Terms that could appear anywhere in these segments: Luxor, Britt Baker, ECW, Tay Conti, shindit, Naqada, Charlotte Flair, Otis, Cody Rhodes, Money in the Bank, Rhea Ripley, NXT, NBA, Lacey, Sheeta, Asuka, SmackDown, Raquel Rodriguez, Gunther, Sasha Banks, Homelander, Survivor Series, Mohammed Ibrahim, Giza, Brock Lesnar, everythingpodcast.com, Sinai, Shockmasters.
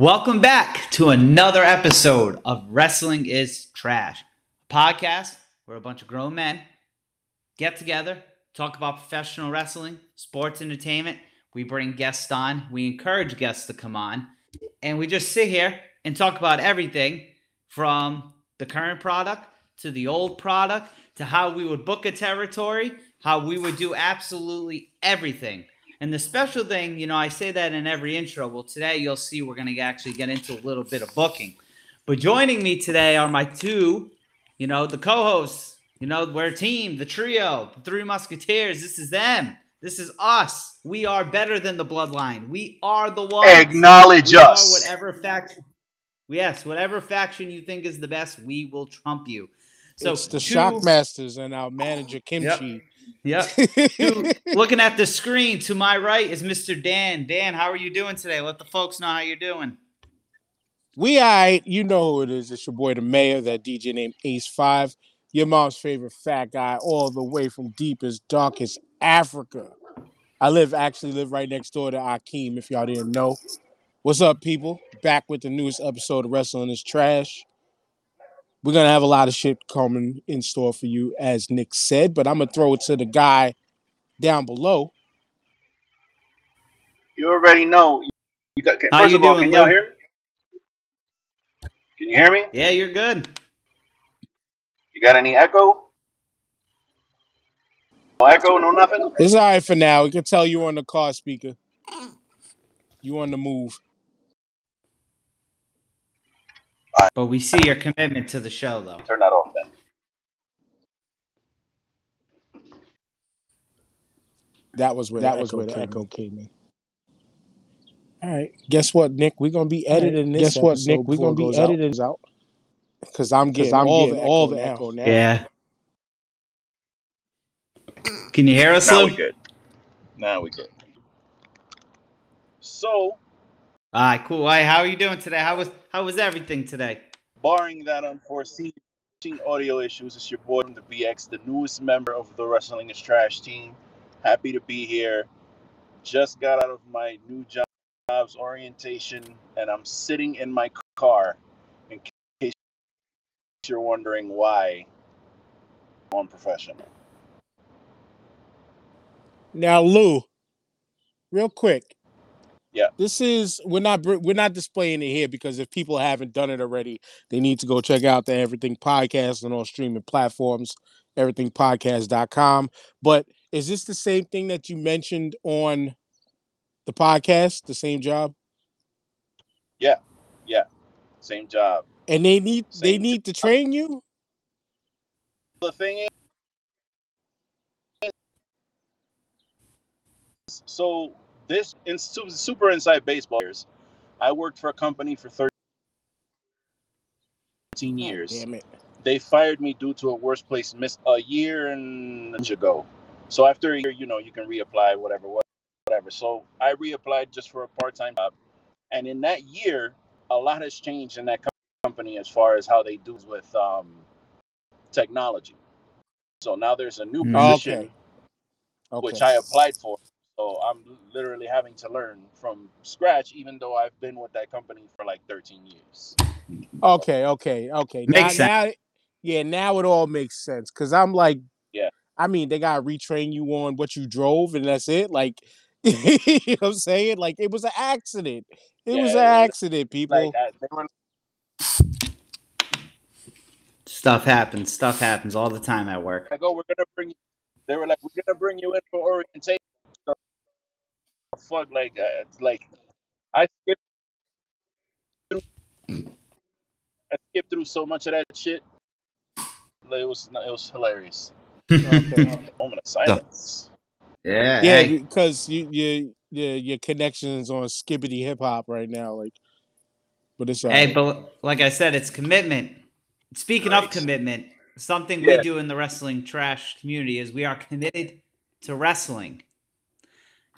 Welcome back to another episode of Wrestling Is Trash, a podcast where a bunch of grown men get together, talk about professional wrestling, sports, entertainment. We bring guests on. We encourage guests to come on. And we just sit here and talk about everything from the current product to the old product to how we would book a territory, how we would do absolutely everything. And the special thing, you know, I say that in every intro. Well, today you'll see we're going to actually get into a little bit of booking. But joining me today are my two, you know, the co-hosts. You know, we're a team, the trio, the Three Musketeers. This is them. This is us. We are better than the bloodline. We are the ones. Acknowledge us. Whatever faction you think is the best, we will trump you. So it's the Shockmasters and our manager, Kimchi. Yep. Yep. Dude, looking at the screen to my right is Mr. Dan. Dan, how are you doing today? Let the folks know how you're doing. We all right. You know who it is. It's your boy, the mayor, that DJ named Ace 5. Your mom's favorite fat guy all the way from deepest, darkest Africa. I live right next door to Akeem, if y'all didn't know. What's up, people? Back with the newest episode of Wrestling Is Trash. We're going to have a lot of shit coming in store for you, as Nick said, but I'm going to throw it to the guy down below. You already know. First of all, can y'all hear me? Can you hear me? Yeah, you're good. You got any echo? No echo, no nothing? It's all right for now. We can tell you on the car speaker. You on the move. But we see your commitment to the show, though. Turn that off, then. That was where the echo came in. All right. Guess what, Nick? We're gonna be editing this. Out because I'm getting all the echo now. Yeah. Can you hear us? Now we good. So. All right. Cool. Hey, how are you doing today? How was everything today? Barring that unforeseen audio issues, it's your boy from the BX, the newest member of the Wrestling Is Trash team. Happy to be here. Just got out of my new job's orientation, and I'm sitting in my car in case you're wondering why I'm unprofessional. Now, Lou, real quick. Yeah. We're not displaying it here because if people haven't done it already, they need to go check out the Everything Podcast on all streaming platforms, everythingpodcast.com. But is this the same thing that you mentioned on the podcast, the same job? Yeah. Yeah. Same job. And they need to train you? The thing is, so this in super inside baseball years, I worked for a company for 13 years. Damn it. They fired me due to a workplace miss a year and a ago. So after a year, you know, you can reapply, whatever. So I reapplied just for a part-time job. And in that year, a lot has changed in that company as far as how they do with technology. So now there's a new position, which I applied for. So I'm literally having to learn from scratch, even though I've been with that company for like 13 years. Okay. Makes sense. Now it all makes sense. Because I'm like, yeah. I mean, they got to retrain you on what you drove and that's it. Like, you know what I'm saying? Like, it was an accident. It was an accident, people. Stuff happens all the time at work. They were like, we're going to bring you in for orientation. Fuck like that. Like I skipped through so much of that shit. Like, it was hilarious. Moment of silence. Yeah, because your connection's on Skibbity Hip Hop right now, like. But it's but like I said, it's commitment. Speaking of commitment, something we do in the Wrestling Trash community is we are committed to wrestling.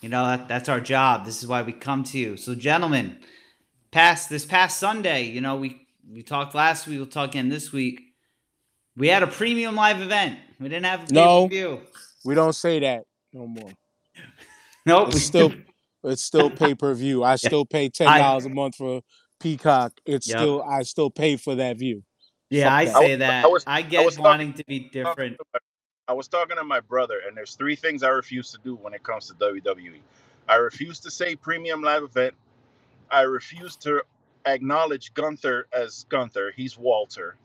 You know, that's our job. This is why we come to you. So, gentlemen, this past Sunday, you know, we talked last week. We'll talk again this week. We had a premium live event. We didn't have pay-per-view. We don't say that no more. Nope. It's still pay-per-view. I still pay $10 a month for Peacock, it's still, I still pay for that view. Yeah, I say that. I get wanting to be different. I was talking to my brother, and there's three things I refuse to do when it comes to WWE. I refuse to say premium live event. I refuse to acknowledge Gunther as Gunther. He's Walter.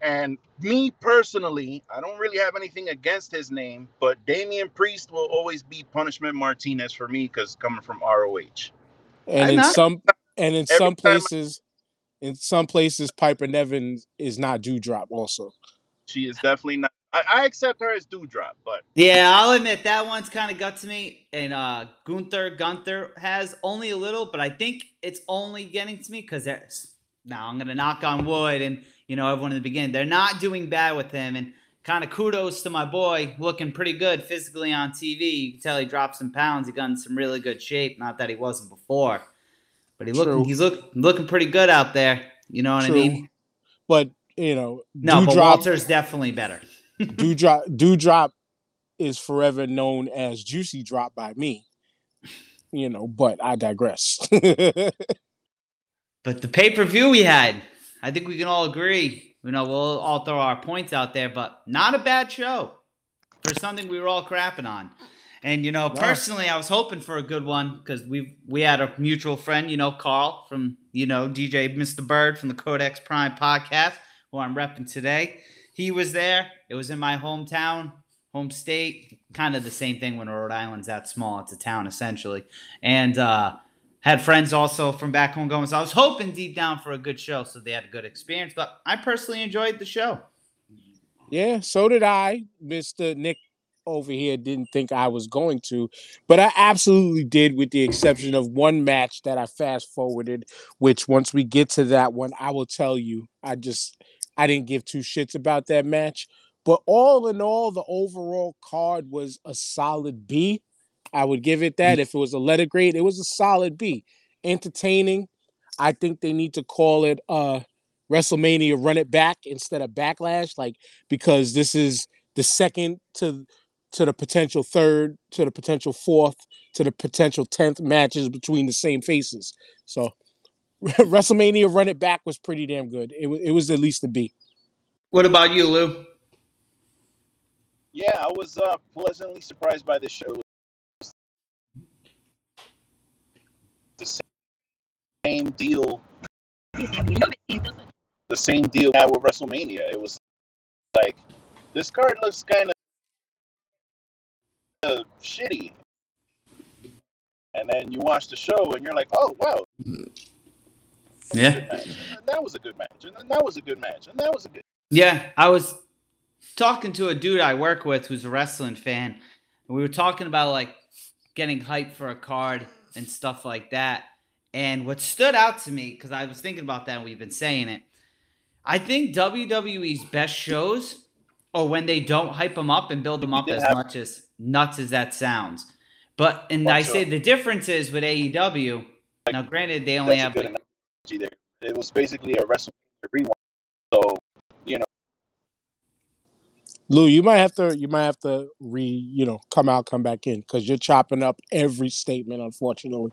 And me personally, I don't really have anything against his name, but Damian Priest will always be Punishment Martinez for me because coming from ROH. And in some places, Piper Nevin is not Doudrop also. She is definitely not. I accept her as Doudrop, but... Yeah, I'll admit that one's kind of got to me. And Gunther has only a little, but I think it's only getting to me because there's... Now I'm going to knock on wood and, you know, everyone in the beginning. They're not doing bad with him. And kind of kudos to my boy looking pretty good physically on TV. You can tell he dropped some pounds. He got in some really good shape. Not that he wasn't before. But he's looking pretty good out there. You know what I mean? But, you know... No, but Walter's definitely better. Doudrop is forever known as Juicy Drop by me, you know, but I digress. But the pay-per-view we had, I think we can all agree, you know, we'll all throw our points out there, but not a bad show for something we were all crapping on. And, you know, personally, I was hoping for a good one because we had a mutual friend, you know, Carl from, you know, DJ Mr. Bird from the Codex Prime podcast, who I'm repping today. He was there. It was in my hometown, home state. Kind of the same thing when Rhode Island's that small. It's a town, essentially. And had friends also from back home going. So I was hoping deep down for a good show so they had a good experience. But I personally enjoyed the show. Yeah, so did I. Mr. Nick over here didn't think I was going to. But I absolutely did, with the exception of one match that I fast-forwarded, which once we get to that one, I will tell you. I didn't give two shits about that match. But all in all, the overall card was a solid B. I would give it that. If it was a letter grade, it was a solid B. Entertaining. I think they need to call it WrestleMania Run It Back instead of Backlash, because this is the second to the potential third, to the potential fourth, to the potential 10th matches between the same faces. So... WrestleMania Run It Back was pretty damn good. It was at least a B. What about you, Lou? Yeah, I was pleasantly surprised by the show. The same deal. The same deal I had with WrestleMania. It was like, this card looks kind of shitty. And then you watch the show and you're like, oh, wow. Yeah, that was a good match, and that was a good match, and that was a good. Yeah, I was talking to a dude I work with who's a wrestling fan, and we were talking about like getting hyped for a card and stuff like that. And what stood out to me, because I was thinking about that, and we've been saying it, I think WWE's best shows are when they don't hype them up and build them up as much, as nuts as that sounds. But say the difference is with AEW. Now, granted, they only have. There. It was basically a WrestleMania rewind. So, you know, Lou, you might have to come back in, because you're chopping up every statement, unfortunately.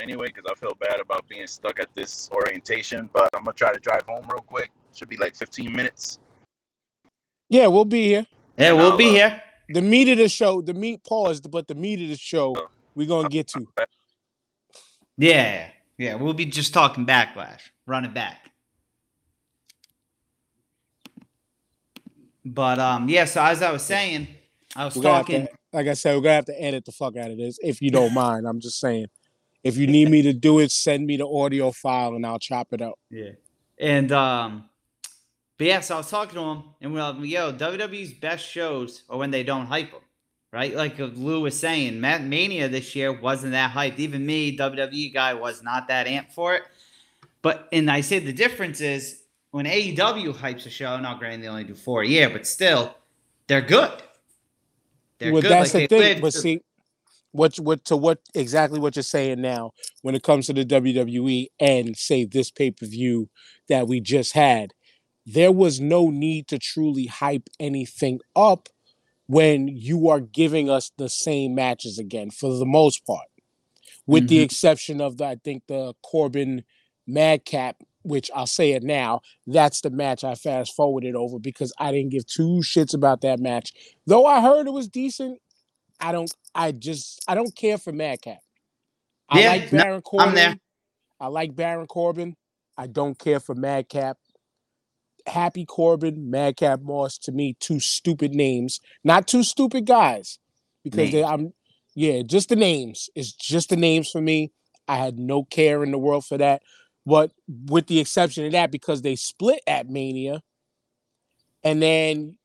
Anyway, because I feel bad about being stuck at this orientation, but I'm gonna try to drive home real quick. Should be like 15 minutes. Yeah, we'll be here. Yeah, we'll be here. The meat of the show, the meat paused, but the meat of the show we're gonna get to. Yeah, we'll be just talking Backlash, Run It Back. But so as I was saying, like I said, we're gonna have to edit the fuck out of this if you don't mind. I'm just saying, if you need me to do it, send me the audio file and I'll chop it up. Yeah, and so I was talking to him, and we're like, yo, WWE's best shows are when they don't hype them. Right, like Lou was saying, Mania this year wasn't that hyped. Even me, WWE guy, was not that amped for it. But, and I say the difference is when AEW hypes a show, now granted they only do 4 a year, but still, they're good. They're good. That's the thing. But see, exactly what you're saying now when it comes to the WWE and say this pay-per-view that we just had, there was no need to truly hype anything up when you are giving us the same matches again, for the most part. with the exception of, I think, the Corbin Madcap, which I'll say it now, that's the match I fast-forwarded over because I didn't give two shits about that match. Though I heard it was decent, I don't care for Madcap. I like Baron Corbin. I'm there. I like Baron Corbin. I don't care for Madcap. Happy Corbin, Madcap Moss, to me, two stupid names. Not two stupid guys. Because just the names. It's just the names for me. I had no care in the world for that. But with the exception of that, because they split at Mania. And then,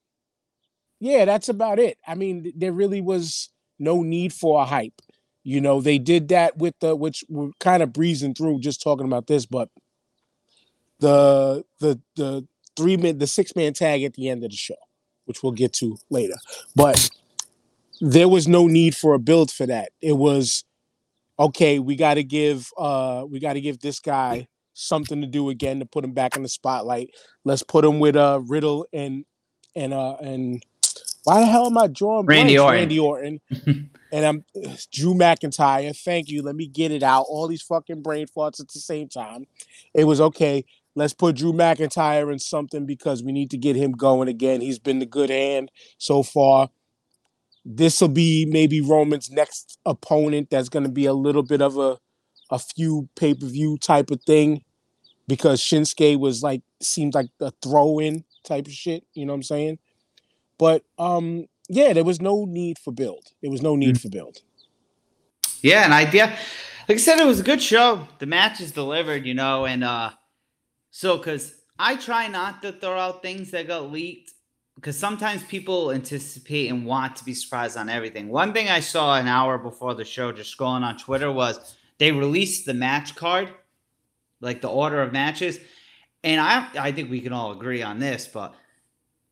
that's about it. I mean, there really was no need for a hype. You know, they did that with which we're kind of breezing through just talking about this, but the 6-man tag at the end of the show, which we'll get to later. But there was no need for a build for that. It was, okay, we got to give this guy something to do again to put him back in the spotlight. Let's put him with Riddle and why the hell am I drawing Randy Orton? And I'm Drew McIntyre. Thank you. Let me get it out. All these fucking brain farts at the same time. It was okay. Let's put Drew McIntyre in something because we need to get him going again. He's been the good hand so far. This will be maybe Roman's next opponent. That's going to be a little bit of a few pay-per-view type of thing because Shinsuke seemed like a throw-in type of shit. You know what I'm saying? But, there was no need for build. Yeah, an idea. Like I said, it was a good show. The match is delivered, you know, and so because I try not to throw out things that got leaked because sometimes people anticipate and want to be surprised on everything. One thing I saw an hour before the show just scrolling on Twitter was they released the match card, like the order of matches. And I think we can all agree on this, but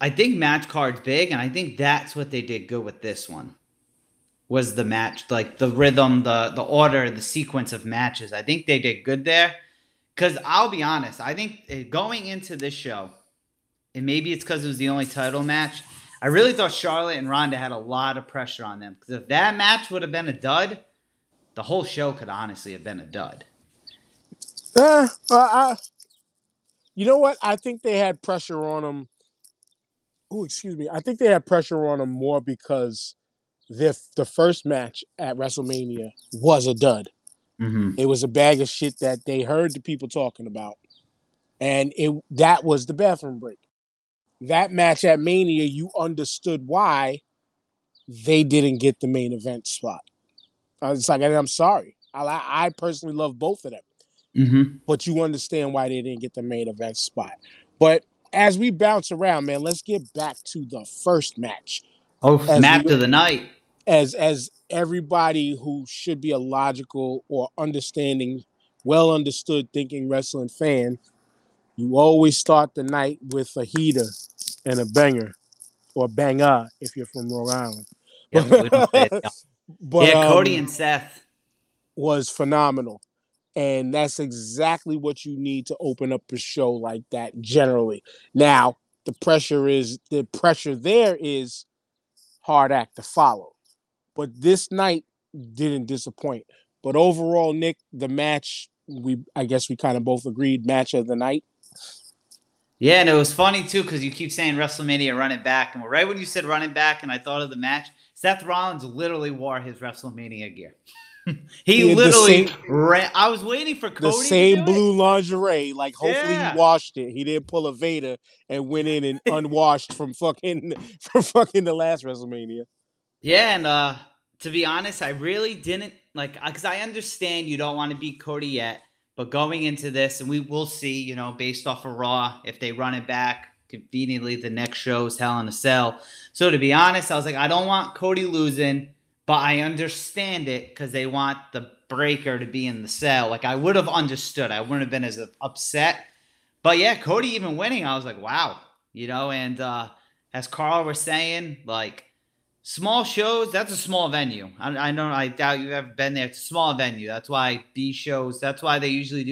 I think match card's big, and I think that's what they did good with this one was the match, like the rhythm, the order, the sequence of matches. I think they did good there because I'll be honest. I think going into this show, and maybe it's because it was the only title match, I really thought Charlotte and Rhonda had a lot of pressure on them because if that match would have been a dud, the whole show could honestly have been a dud. You know what? I think they had pressure on them. Oh, excuse me. I think they had pressure on them more because the first match at WrestleMania was a dud. Mm-hmm. It was a bag of shit that they heard the people talking about. And that was the bathroom break. That match at Mania, you understood why they didn't get the main event spot. I'm sorry. I personally love both of them. Mm-hmm. But you understand why they didn't get the main event spot. But as we bounce around, man, let's get back to the first match. Oh, snap to the night. As everybody who should be a logical or well understood thinking wrestling fan, you always start the night with a heater and a banger or banger if you're from Rhode Island. But Cody and Seth was phenomenal. And that's exactly what you need to open up a show like that generally. Now, the pressure there is hard act to follow. But this night didn't disappoint. But overall, Nick, the match, I guess we kind of both agreed, match of the night. Yeah, and it was funny, too, because you keep saying WrestleMania running back. And right when you said running back and I thought of the match, Seth Rollins literally wore his WrestleMania gear. He literally ran. I was waiting for Cody. The same blue lingerie. Like, hopefully he washed it. He didn't pull a Vader and went in and unwashed from fucking the last WrestleMania. Yeah, and to be honest, I really didn't because I understand you don't want to beat Cody yet, but going into this, and we will see, you know, based off of Raw, if they run it back conveniently, the next show is Hell in a Cell. So to be honest, I was like, I don't want Cody losing. But I understand it because they want the breaker to be in the cell. Like, I would have understood. I wouldn't have been as upset. But, yeah, Cody even winning, I was like, wow. You know, and as Carl was saying, like, small shows, that's a small venue. I know, I doubt you've ever been there. It's a small venue. That's why B shows, that's why they usually,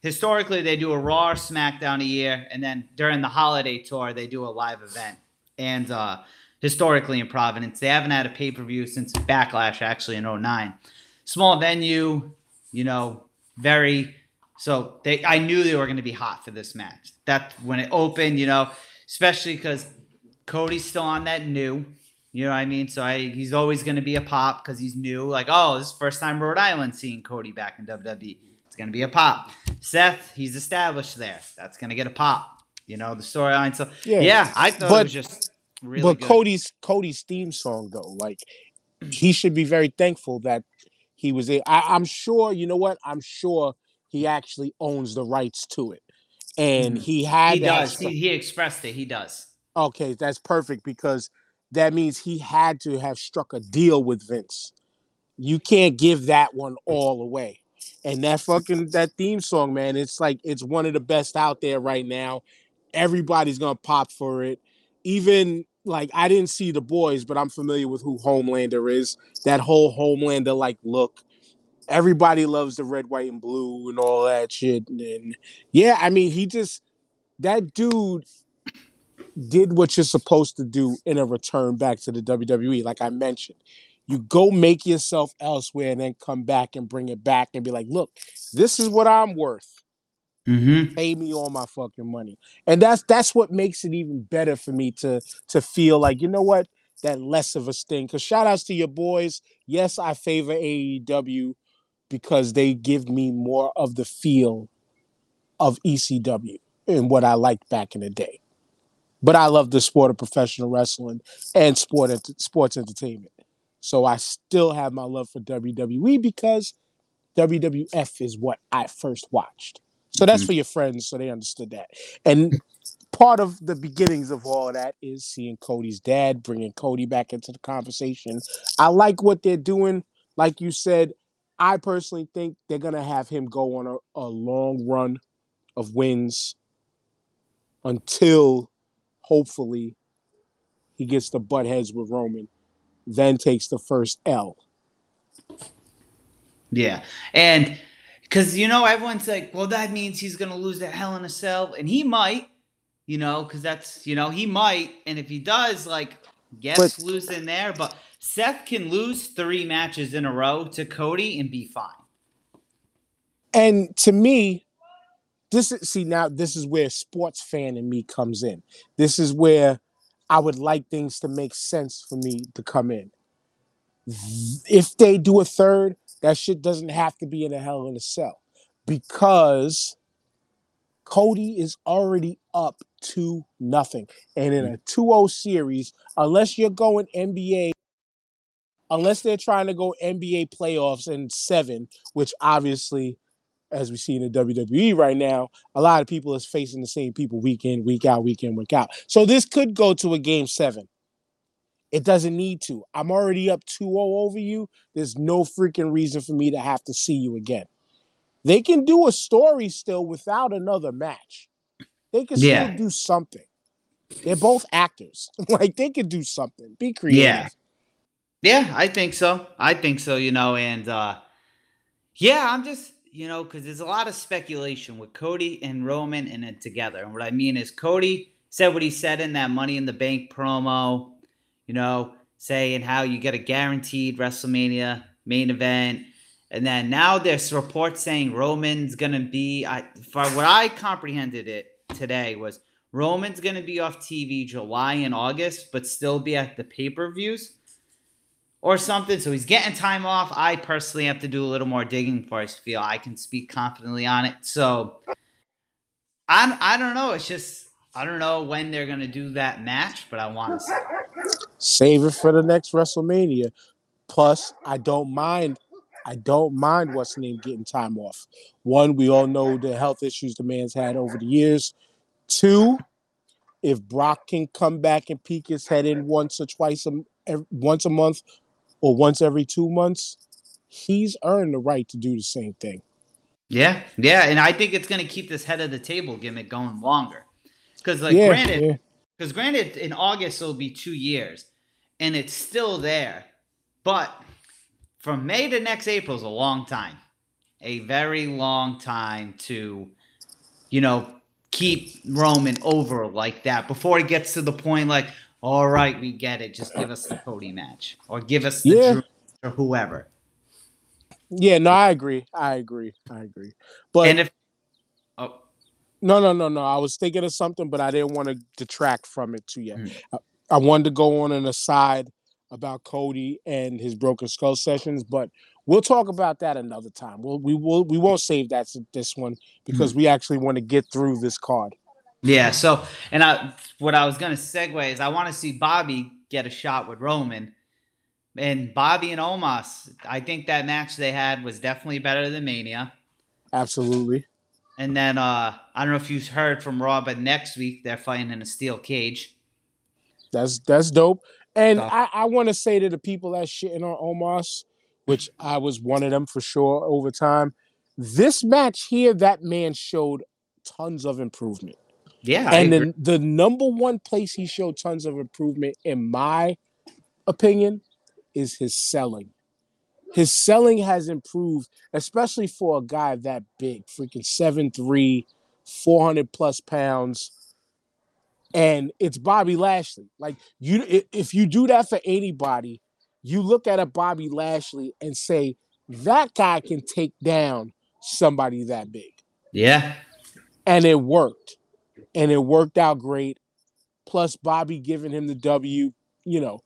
historically, they do a Raw or SmackDown a year. And then during the holiday tour, they do a live event. And, historically in Providence, they haven't had a pay-per-view since Backlash, actually, in 2009. small venue, you know, very. So I knew they were going to be hot for this match. That when it opened, you know, especially because Cody's still on that new. You know what I mean? So he's always going to be a pop because he's new. Like, oh, this is the first time Rhode Island seeing Cody back in WWE. It's going to be a pop. Seth, he's established there. That's going to get a pop. You know, the storyline. So, yeah, I thought it was just really good. But Cody's theme song, though, like, he should be very thankful that he was there. I'm sure, you know what? I'm sure he actually owns the rights to it. And he had. He does. He expressed it. He does. Okay, that's perfect because that means he had to have struck a deal with Vince. You can't give that one all away. And that theme song, man, it's like it's one of the best out there right now. Everybody's going to pop for it. Even like I didn't see The Boys, but I'm familiar with who Homelander is. That whole Homelander like look. Everybody loves the red, white, and blue and all that shit. And yeah, I mean, that dude did what you're supposed to do in a return back to the WWE. Like I mentioned, you go make yourself elsewhere and then come back and bring it back and be like, look, this is what I'm worth. Mm-hmm. Pay me all my fucking money. And that's what makes it even better for me to feel like, you know what, that less of a sting. Because shout outs to your boys. Yes, I favor AEW because they give me more of the feel of ECW and what I liked back in the day. But I love the sport of professional wrestling and sports entertainment. So I still have my love for WWE because WWF is what I first watched. So that's for your friends, so they understood that. And part of the beginnings of all of that is seeing Cody's dad, bringing Cody back into the conversation. I like what they're doing. Like you said, I personally think they're going to have him go on a long run of wins until hopefully he gets the butt heads with Roman, then takes the first L. Yeah. And because, you know, everyone's like, well, that means he's going to lose that Hell in a Cell. And he might, you know, because that's, you know, he might. And if he does, like, yes, lose in there. But Seth can lose 3 matches in a row to Cody and be fine. And to me, this is where sports fan in me comes in. This is where I would like things to make sense for me to come in. If they do a third, that shit doesn't have to be in a Hell in a Cell because Cody is already up 2-0. And in a 2-0 series, unless they're trying to go NBA playoffs in 7, which obviously, as we see in the WWE right now, a lot of people is facing the same people week in, week out, week in, week out. So this could go to a Game 7. It doesn't need to. I'm already up 2-0 over you. There's no freaking reason for me to have to see you again. They can do a story still without another match. They can still do something. They're both actors. Like, they can do something. Be creative. Yeah, I think so. You know, and I'm just... You know, because there's a lot of speculation with Cody and Roman in it together. And what I mean is Cody said what he said in that Money in the Bank promo, you know, saying how you get a guaranteed WrestleMania main event. And then now there's reports saying Roman's going to be, what I comprehended it today was Roman's going to be off TV July and August, but still be at the pay-per-views. Or something. So he's getting time off. I personally have to do a little more digging for us to feel I can speak confidently on it. So I don't know. It's just, I don't know when they're going to do that match, but I want to save it for the next WrestleMania. Plus, I don't mind what's name getting time off. 1, we all know the health issues the man's had over the years. 2, if Brock can come back and peek his head in once a month, or once every 2 months, he's earned the right to do the same thing. Yeah, and I think it's going to keep this head of the table gimmick going longer. Because, granted, in August it'll be 2 years, and it's still there. But from May to next April is a long time, a very long time to, you know, keep Roman over like that before it gets to the point like, all right, we get it. Just give us the Cody match or give us the Drew or whoever. Yeah, no, I agree. But and if no. I was thinking of something, but I didn't want to detract from it too yet. I wanted to go on an aside about Cody and his broken skull sessions, but we'll talk about that another time. We won't save that to this one because we actually want to get through this card. Yeah. So, and what I was going to segue is I want to see Bobby get a shot with Roman, and Bobby and Omos. I think that match they had was definitely better than Mania. Absolutely. And then I don't know if you've heard from Raw, but next week they're fighting in a steel cage. That's dope. And I want to say to the people that's shitting on Omos, which I was one of them for sure over time, this match here, that man showed tons of improvement. Yeah. And then the number one place he showed tons of improvement, in my opinion, is his selling. His selling has improved, especially for a guy that big, freaking 7'3", 400 plus pounds. And it's Bobby Lashley. Like, if you do that for anybody, you look at a Bobby Lashley and say, that guy can take down somebody that big. Yeah. And it worked. And it worked out great. Plus Bobby giving him the W, you know,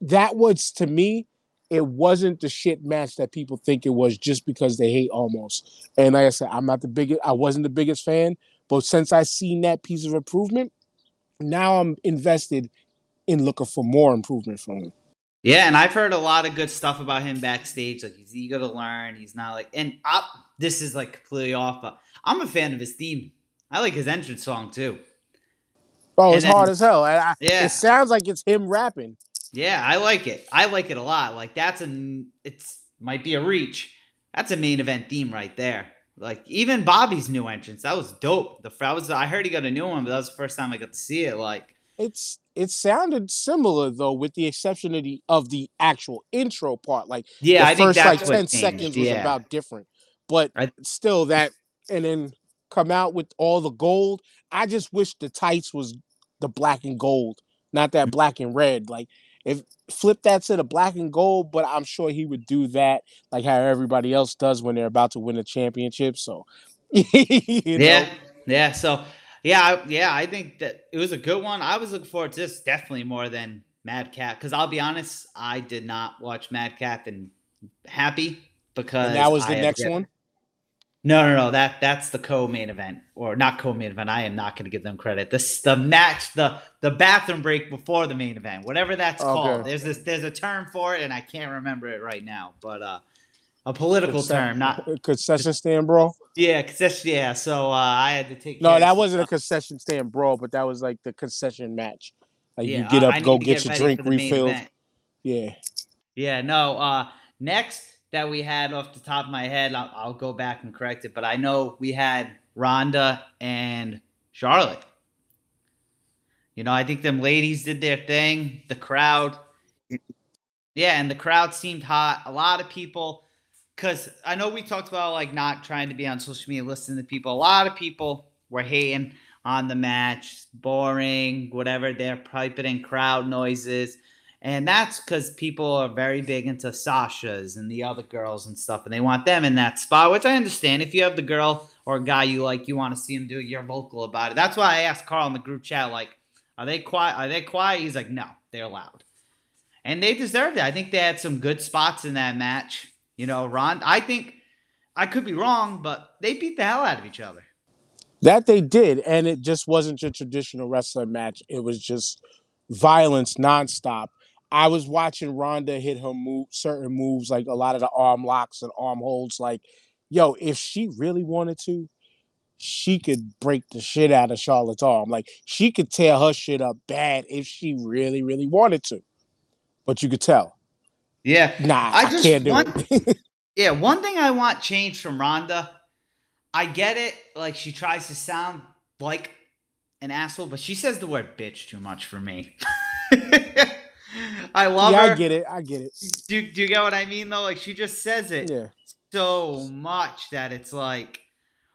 that was, to me, it wasn't the shit match that people think it was just because they hate Omos. And like I said, I wasn't the biggest fan, but since I seen that piece of improvement, now I'm invested in looking for more improvement from him. Yeah, and I've heard a lot of good stuff about him backstage. Like, he's eager to learn. He's not like, this is like completely off, but I'm a fan of his theme. I like his entrance song too. Oh, it's hard as hell. It sounds like it's him rapping. Yeah, I like it. I like it a lot. Like, might be a reach. That's a main event theme right there. Like, even Bobby's new entrance, that was dope. I heard he got a new one, but that was the first time I got to see it. Like, it sounded similar though, with the exception of the actual intro part. Like, yeah, I think that's like 10 seconds was about different, but still that, and then come out with all the gold. I just wish the tights was the black and gold, not that black and red. Like, if flip that to the black and gold, but I'm sure he would do that like how everybody else does when they're about to win a championship. So, you know? Yeah. So, yeah, I think that it was a good one. I was looking forward to this definitely more than Madcap because I'll be honest, I did not watch Madcap and Happy because and that was the next one. No. That's the co-main event, or not co-main event. I am not going to give them credit. This the match, the bathroom break before the main event, whatever that's called. There's a term for it, and I can't remember it right now. But a political term, not concession stand brawl. Yeah, concession. Yeah, so I had to take. No, that wasn't a concession stand brawl, but that was like the concession match. Like you get up, go get your drink refilled. Yeah. Yeah. No. Next. That we had off the top of my head, I'll go back and correct it, but I know we had Rhonda and Charlotte. You know, I think them ladies did their thing. The crowd, and the crowd seemed hot. A lot of people, because I know we talked about like not trying to be on social media, listening to people. A lot of people were hating on the match, boring, whatever. They're piping in crowd noises. And that's because people are very big into Sasha's and the other girls and stuff, and they want them in that spot, which I understand. If you have the girl or guy you like, you want to see him do it, you're vocal about it. That's why I asked Carl in the group chat, like, are they quiet? Are they quiet? He's like, no, they're loud. And they deserved it. I think they had some good spots in that match. You know, Ron, I think I could be wrong, but they beat the hell out of each other. That they did, and it just wasn't your traditional wrestling match. It was just violence nonstop. I was watching Rhonda hit her certain moves, like a lot of the arm locks and arm holds. Like, yo, if she really wanted to, she could break the shit out of Charlotte's arm. Like, she could tear her shit up bad if she really, really wanted to. But you could tell. Yeah. Nah, I can't do it. Yeah, one thing I want changed from Rhonda, I get it. Like, she tries to sound like an asshole, but she says the word bitch too much for me. I love her. I get it. Do you get what I mean, though? Like, she just says it so much that it's like,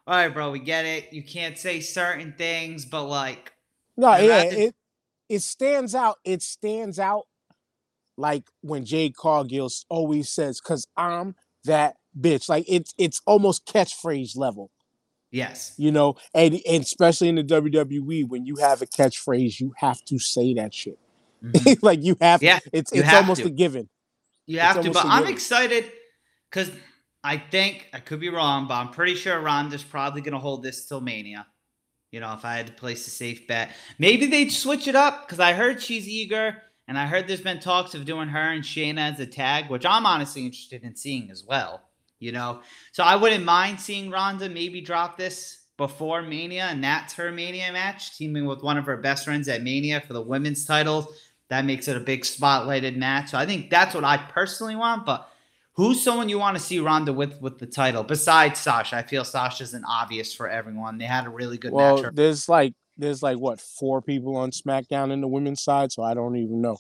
all right, bro, we get it. You can't say certain things, but like. No, yeah, it stands out. It stands out like when Jade Cargill always says, because I'm that bitch. Like it's almost catchphrase level. Yes. You know, and especially in the WWE, when you have a catchphrase, you have to say that shit. Mm-hmm. Like you have, yeah, it's have almost to. A given. You have to, but I'm excited because I think, I could be wrong, but I'm pretty sure Rhonda's probably going to hold this till Mania. You know, if I had to place a safe bet, maybe they'd switch it up because I heard she's eager and I heard there's been talks of doing her and Shayna as a tag, which I'm honestly interested in seeing as well, you know. So I wouldn't mind seeing Rhonda maybe drop this before Mania, and that's her Mania match, teaming with one of her best friends at Mania for the women's titles. That makes it a big spotlighted match. So I think that's what I personally want. But who's someone you want to see Rhonda with the title besides Sasha? I feel Sasha's an obvious for everyone. They had a really good match. Well, there's like what, 4 people on SmackDown in the women's side, so I don't even know.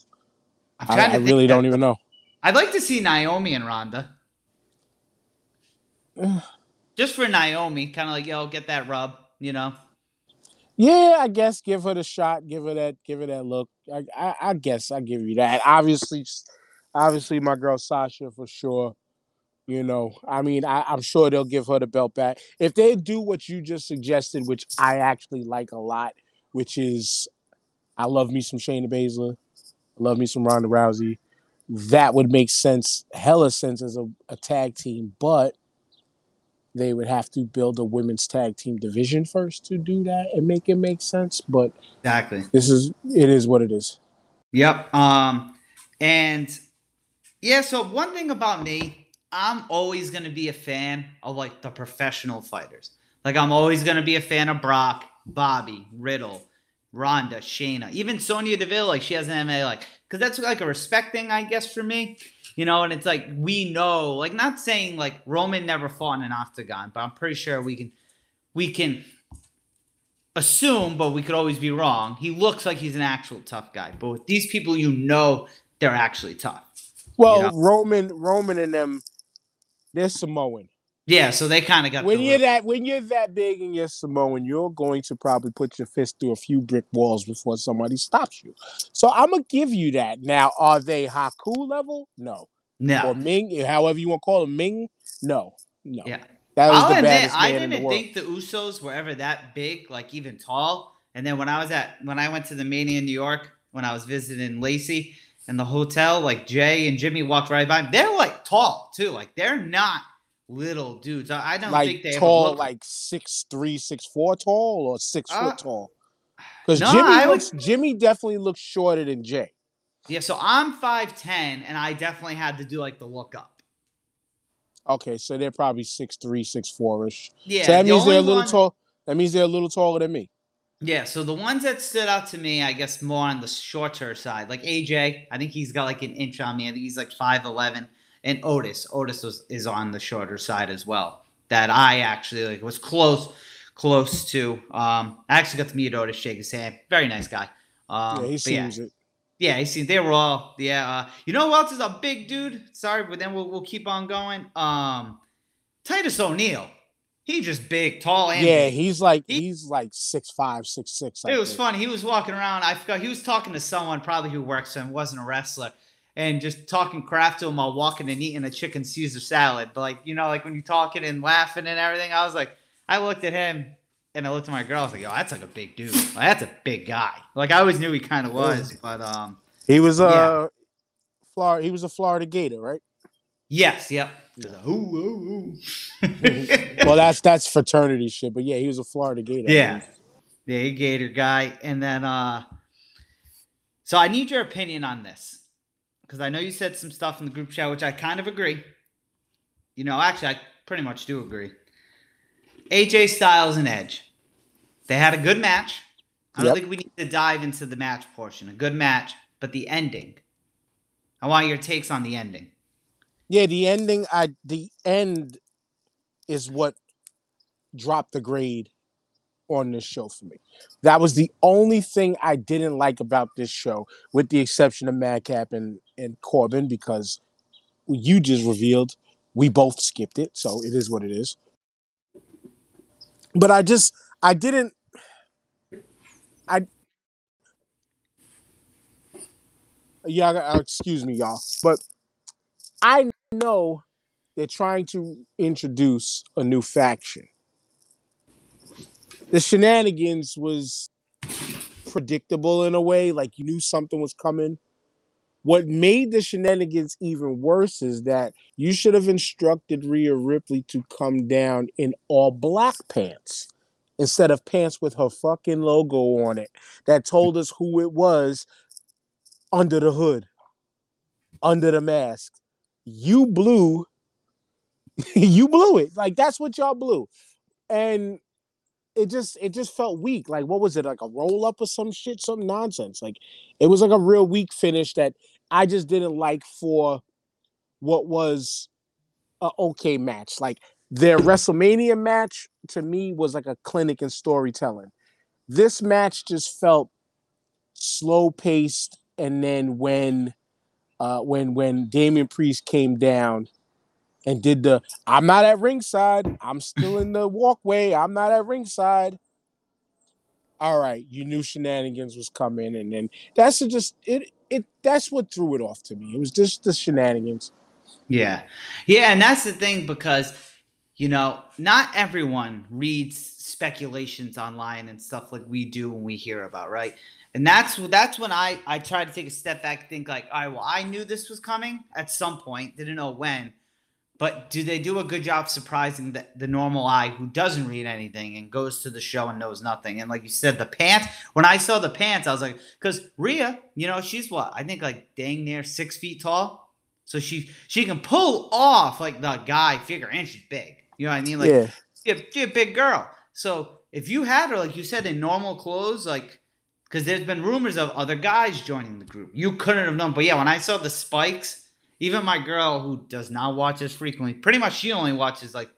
I really don't even know. I'd like to see Naomi and Rhonda. Just for Naomi, kind of like, yo, get that rub, you know. Yeah, I guess give her the shot, give her that look. I guess I give you that. Obviously, my girl Sasha for sure. You know, I mean, I'm sure they'll give her the belt back if they do what you just suggested, which I actually like a lot. Which is, I love me some Shayna Baszler, I love me some Ronda Rousey. That would make sense, hella sense as a tag team, but they would have to build a women's tag team division first to do that and make it make sense. But exactly, it is what it is. Yep. And yeah, so one thing about me, I'm always going to be a fan of like the professional fighters. Like I'm always going to be a fan of Brock, Bobby, Riddle, Ronda, Shayna, even Sonya Deville. Like she has an MMA, like, cause that's like a respect thing, I guess, for me. You know, and it's like, we know, like, not saying like Roman never fought in an octagon, but I'm pretty sure we can assume, but we could always be wrong. He looks like he's an actual tough guy, but with these people, you know, they're actually tough. Well, you know? Roman and them, they're Samoan. Yeah, so they kind of got when you're that big and you're Samoan, you're going to probably put your fist through a few brick walls before somebody stops you. So I'm gonna give you that. Now, are they Haku level? No. Or Ming, however you want to call them, Ming? No. Yeah, that was the baddest man in the world. I didn't think the Usos were ever that big, like even tall. And then when I went to the Mania in New York, when I was visiting Lacey in the hotel, like Jay and Jimmy walked right by me. They're like tall too. Like they're not little dudes. I don't like think they tall, look like 6'3", 6'4" tall, or 6 foot tall. Because no, Jimmy definitely looks shorter than Jay. Yeah, so I'm 5'10", and I definitely had to do like the look up. Okay, so they're probably 6'3", 6'4" ish. Yeah, so that means they're a little tall. That means they're a little taller than me. Yeah, so the ones that stood out to me, I guess, more on the shorter side, like AJ. I think he's got like an inch on me. I think he's like 5'11". And Otis is on the shorter side as well. That I actually like was close to. I actually got to meet Otis, shake his hand. Very nice guy. Yeah, he seems it. Yeah, he seems. They were all. Yeah, you know who else is a big dude? Sorry, but then we'll keep on going. Titus O'Neil. He just big, tall, and yeah, big. He's like 6'5", 6'6". It was fun. He was walking around. I forgot he was talking to someone probably who works for him, wasn't a wrestler. And just talking crap to him while walking and eating a chicken Caesar salad. But like, you know, like when you're talking and laughing and everything, I was like, I looked at him and I looked at my girl. I was like, yo, that's like a big dude. Like, that's a big guy. Like I always knew he kind of was, but he was He was a Florida Gator, right? Yes. Yep. He was a Well, that's fraternity shit. But yeah, he was a Florida Gator. Yeah. Yeah, he Gator guy. And then so I need your opinion on this. Because I know you said some stuff in the group chat, which I kind of agree. You know, actually, I pretty much do agree. AJ Styles and Edge. They had a good match. I don't think we need to dive into the match portion. A good match, but the ending. I want your takes on the ending. Yeah, the ending, the end is what dropped the grade on this show for me. That was the only thing I didn't like about this show, with the exception of Madcap and Corbin, because you just revealed we both skipped it, so it is what it is. But excuse me, y'all, but I know they're trying to introduce a new faction. The shenanigans was predictable in a way, like you knew something was coming. What made the shenanigans even worse is that you should have instructed Rhea Ripley to come down in all black pants instead of pants with her fucking logo on it that told us who it was under the hood, under the mask. You blew. You blew it. Like, that's what y'all blew. And it just felt weak. Like, what was it? Like a roll up or some shit, some nonsense. Like, it was like a real weak finish that I just didn't like for what was an okay match. Like, their WrestleMania match to me was like a clinic in storytelling. This match just felt slow paced. And then when Damian Priest came down and did the "I'm not at ringside, I'm still in the walkway, I'm not at ringside," all right, you knew shenanigans was coming, and then that's just it. That's what threw it off to me. It was just the shenanigans. Yeah, and that's the thing, because not everyone reads speculations online and stuff like we do when we hear about, right? And that's when I tried to take a step back, think like, all right, well, I knew this was coming at some point. Didn't know when. But do they do a good job surprising the normal eye who doesn't read anything and goes to the show and knows nothing? And like you said, the pants. When I saw the pants, I was like, because Rhea, she's what? I think like dang near 6 feet tall. So she can pull off like the guy figure, and she's big. You know what I mean? Like, yeah. She's a big girl. So if you had her, like you said, in normal clothes, like, because there's been rumors of other guys joining the group. You couldn't have known. But yeah, when I saw the spikes, even my girl who does not watch this frequently, pretty much she only watches like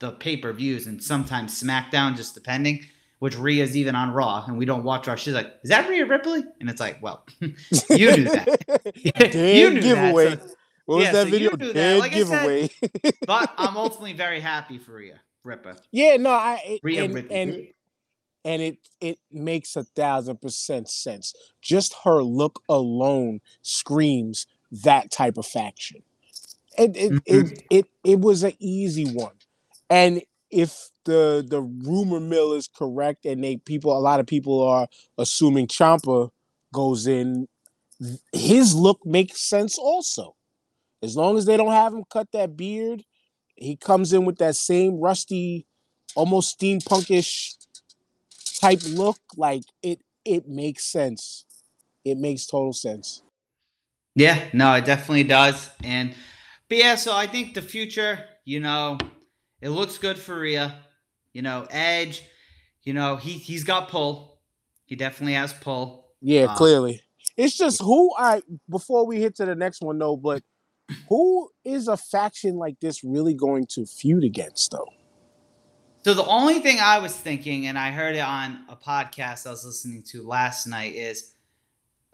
the pay-per-views and sometimes SmackDown, just depending, which Rhea's even on Raw, and we don't watch Raw. She's like, is that Rhea Ripley? And it's like, well, you knew that. You knew giveaway. That. So, what was that so video? Dead like giveaway. Said, but I'm ultimately very happy for Rhea Ripley. Yeah, no, Rhea Ripley. And it makes 1,000% sense. Just her look alone screams that type of faction. And it was an easy one. And if the rumor mill is correct, and a lot of people are assuming Ciampa goes in, his look makes sense also. As long as they don't have him cut that beard, he comes in with that same rusty, almost steampunkish type look. Like it makes sense. It makes total sense. Yeah, no, it definitely does. But yeah, so I think the future, it looks good for Rhea. Edge, he's got pull. He definitely has pull. Yeah, clearly. It's just before we hit to the next one though, but who is a faction like this really going to feud against though? So the only thing I was thinking, and I heard it on a podcast I was listening to last night, is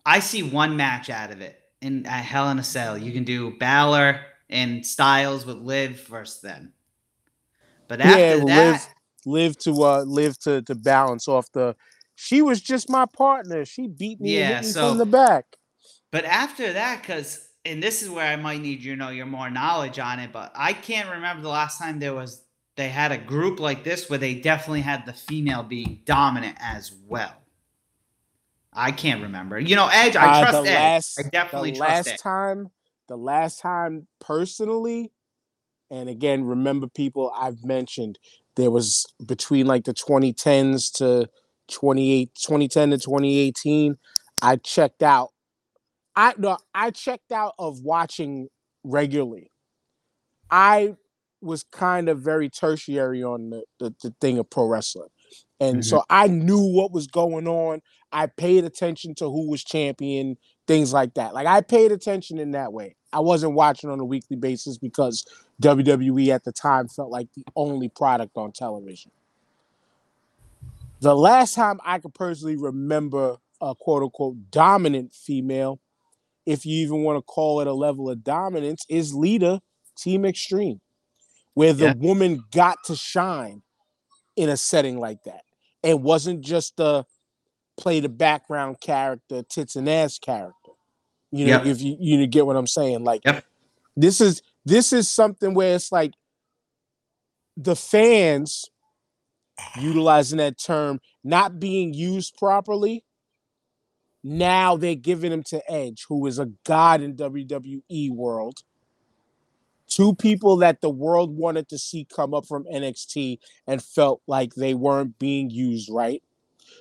I see one match out of it at Hell in a Cell. You can do Balor and Styles with Liv versus them. But after that... Liv to balance off she was just my partner. She beat me and hit me from the back. But after that, because, and this is where I might need, your more knowledge on it, but I can't remember the last time they had a group like this where they definitely had the female being dominant as well. I can't remember. Edge, I trust Edge. I definitely trust Edge. The last time personally, and again, remember people I've mentioned, there was between like the 2010s to 2010 to 2018, I checked out. I checked out of watching regularly. I was kind of very tertiary on the thing of pro wrestling. And so I knew what was going on. I paid attention to who was champion, things like that. Like, I paid attention in that way. I wasn't watching on a weekly basis because WWE at the time felt like the only product on television. The last time I could personally remember a quote-unquote dominant female, if you even want to call it a level of dominance, is Lita, Team Extreme, where the woman got to shine in a setting like that. It wasn't just a play the background character, tits and ass character. If you get what I'm saying. Like, this is This is something where it's like the fans, utilizing that term, not being used properly. Now they're giving him to Edge, who is a god in WWE world. Two people that the world wanted to see come up from NXT and felt like they weren't being used right.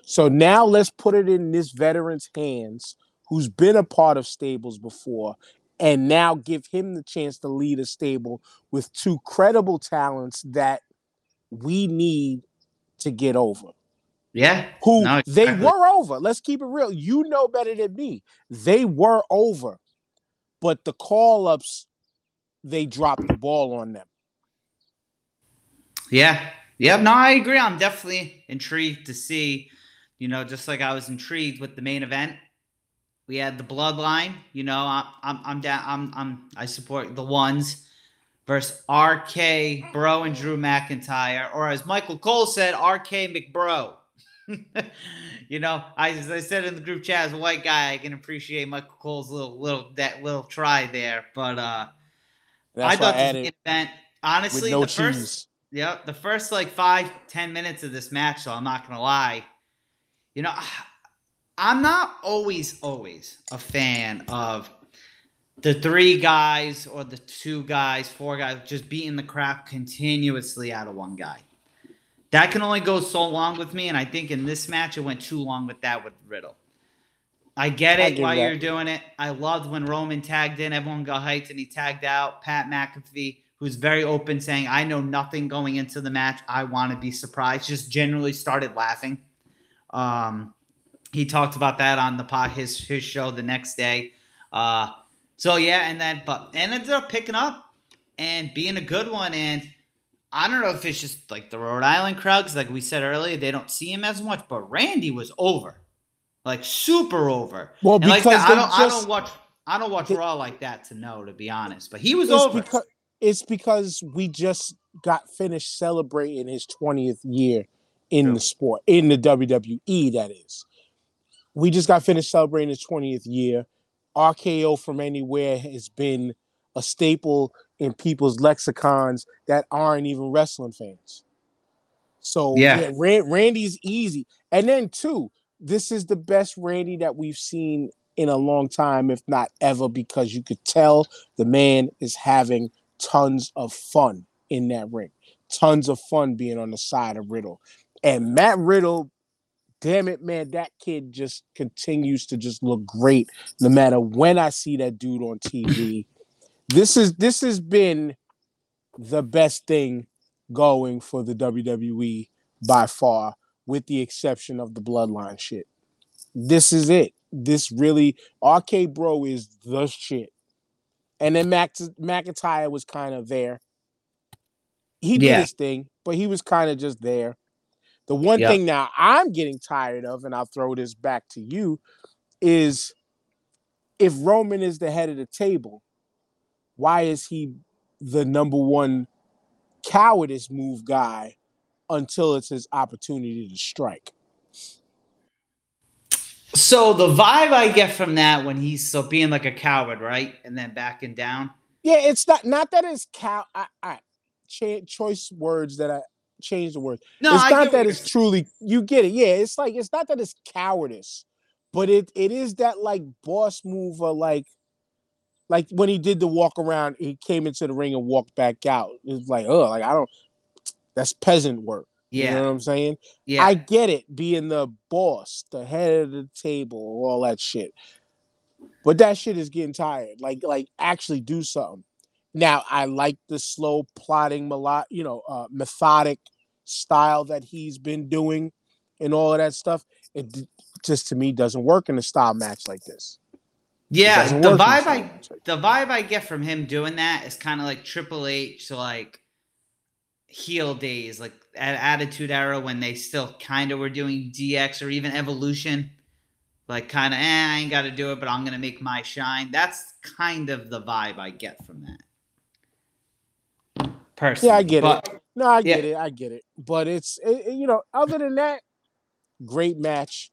So now let's put it in this veteran's hands who's been a part of stables before, and now give him the chance to lead a stable with two credible talents that we need to get over. Yeah. They were over. Let's keep it real. You know better than me. They were over. But the call-ups, they dropped the ball on them. Yeah. Yeah, no, I agree. I'm definitely intrigued to see, you know, just like I was intrigued with the main event. We had the Bloodline, you know, I support the ones versus RK Bro and Drew McIntyre, or as Michael Cole said, RK McBro. You know, as I said in the group chat, as a white guy, I can appreciate Michael Cole's little try there, but I thought this main event, honestly, no the first like 5-10 minutes of this match, so I'm not going to lie. You know, I'm not always a fan of the three guys or the two guys, four guys, just beating the crap continuously out of one guy. That can only go so long with me, and I think in this match it went too long with that with Riddle. I get it why you're doing it. I loved when Roman tagged in. Everyone got hyped, and he tagged out Pat McAfee, who's very open, saying, I know nothing going into the match. I want to be surprised. Just generally started laughing. He talked about that on the pod, his show the next day. But ended up picking up and being a good one. And I don't know if it's just like the Rhode Island crowds, like we said earlier, they don't see him as much, but Randy was over. Like super over. Well, and because like the, I don't watch Raw like that to know, to be honest, but he was over. It's because we just got finished celebrating his 20th year in the sport, in the WWE, that is. We just got finished celebrating his 20th year. RKO from anywhere has been a staple in people's lexicons that aren't even wrestling fans. So Randy's easy. And then too, this is the best Randy that we've seen in a long time, if not ever, because you could tell the man is having tons of fun in that ring. Tons of fun being on the side of Riddle. And Matt Riddle, damn it, man, that kid just continues to just look great no matter when I see that dude on TV. This has been the best thing going for the WWE by far, with the exception of the Bloodline shit. This is it. This really, RK Bro is the shit. And then McIntyre was kind of there. He did his thing, but he was kind of just there. The one thing now I'm getting tired of, and I'll throw this back to you, is if Roman is the head of the table, why is he the number one cowardice move guy until it's his opportunity to strike? So the vibe I get from that when he's still being like a coward, right? And then backing down. Yeah, it's not that it's coward. I changed the word. No, it's not that it's truly, you get it. Yeah, it's like, it's not that it's cowardice, but it is that like boss move, or like when he did the walk around, he came into the ring and walked back out. It's like, oh, like I don't, that's peasant work. Yeah. You know what I'm saying? Yeah. I get it, being the boss, the head of the table, all that shit. But that shit is getting tired. Like actually do something. Now, I like the slow plotting, methodic style that he's been doing and all of that stuff. It just, to me, doesn't work in a style match like this. Yeah, the vibe I get from him doing that is kind of like Triple H, like heel days, like at Attitude Era when they still kind of were doing DX or even Evolution. Like kind of, I ain't got to do it, but I'm going to make my shine. That's kind of the vibe I get from that. Personally. Yeah, I get it. No, I get it. I get it. But it's, other than that, great match.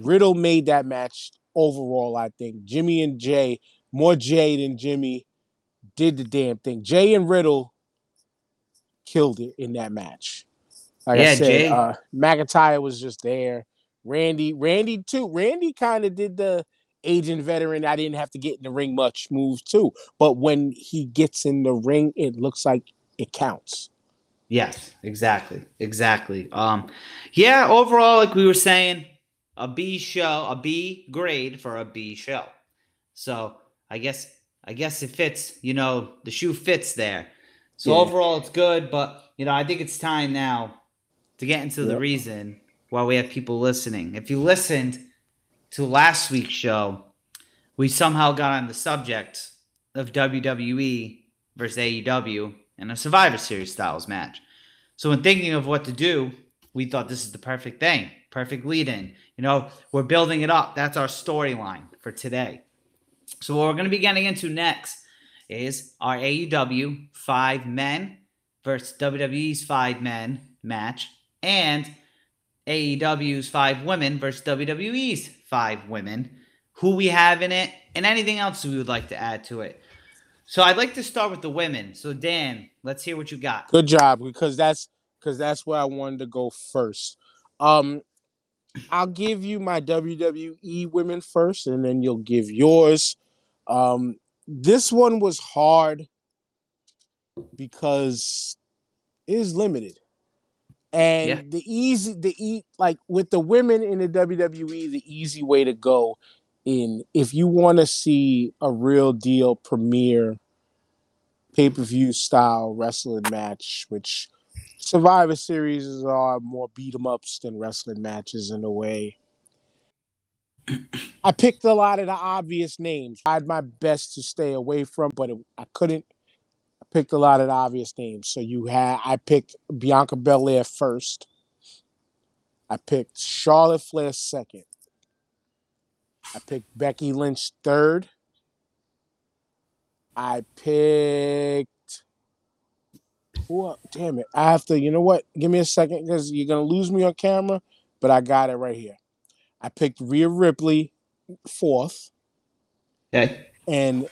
Riddle made that match overall, I think. Jimmy and Jay, more Jay than Jimmy, did the damn thing. Jay and Riddle killed it in that match. Like I said, McIntyre was just there. Randy too. Randy kind of did the aging veteran, I didn't have to get in the ring much move too. But when he gets in the ring, it looks like it counts. Yes, exactly. Yeah, overall, like we were saying, a B grade for a B show. So I guess it fits, the shoe fits there. So overall, it's good. But, I think it's time now to get into the reason why we have people listening. If you listened to last week's show, we somehow got on the subject of WWE versus AEW in a Survivor Series styles match. So when thinking of what to do, we thought this is the perfect thing, perfect lead-in. We're building it up. That's our storyline for today. So what we're going to be getting into next is our AEW 5 men versus WWE's 5 men match, and AEW's 5 women versus WWE's 5 women, who we have in it, and anything else we would like to add to it. So I'd like to start with the women. So Dan, let's hear what you got. Good job, because that's where I wanted to go first. I'll give you my WWE women first, and then you'll give yours. This one was hard because it is limited. And with the women in the WWE, the easy way to go in, if you want to see a real deal premier pay-per-view style wrestling match, which Survivor Series are more beat-em-ups than wrestling matches in a way. I picked a lot of the obvious names. I tried my best to stay away from, but I couldn't. Picked a lot of the obvious names. So I picked Bianca Belair first. I picked Charlotte Flair second. I picked Becky Lynch third. I picked I have to, give me a second because you're going to lose me on camera, but I got it right here. I picked Rhea Ripley fourth. Okay. And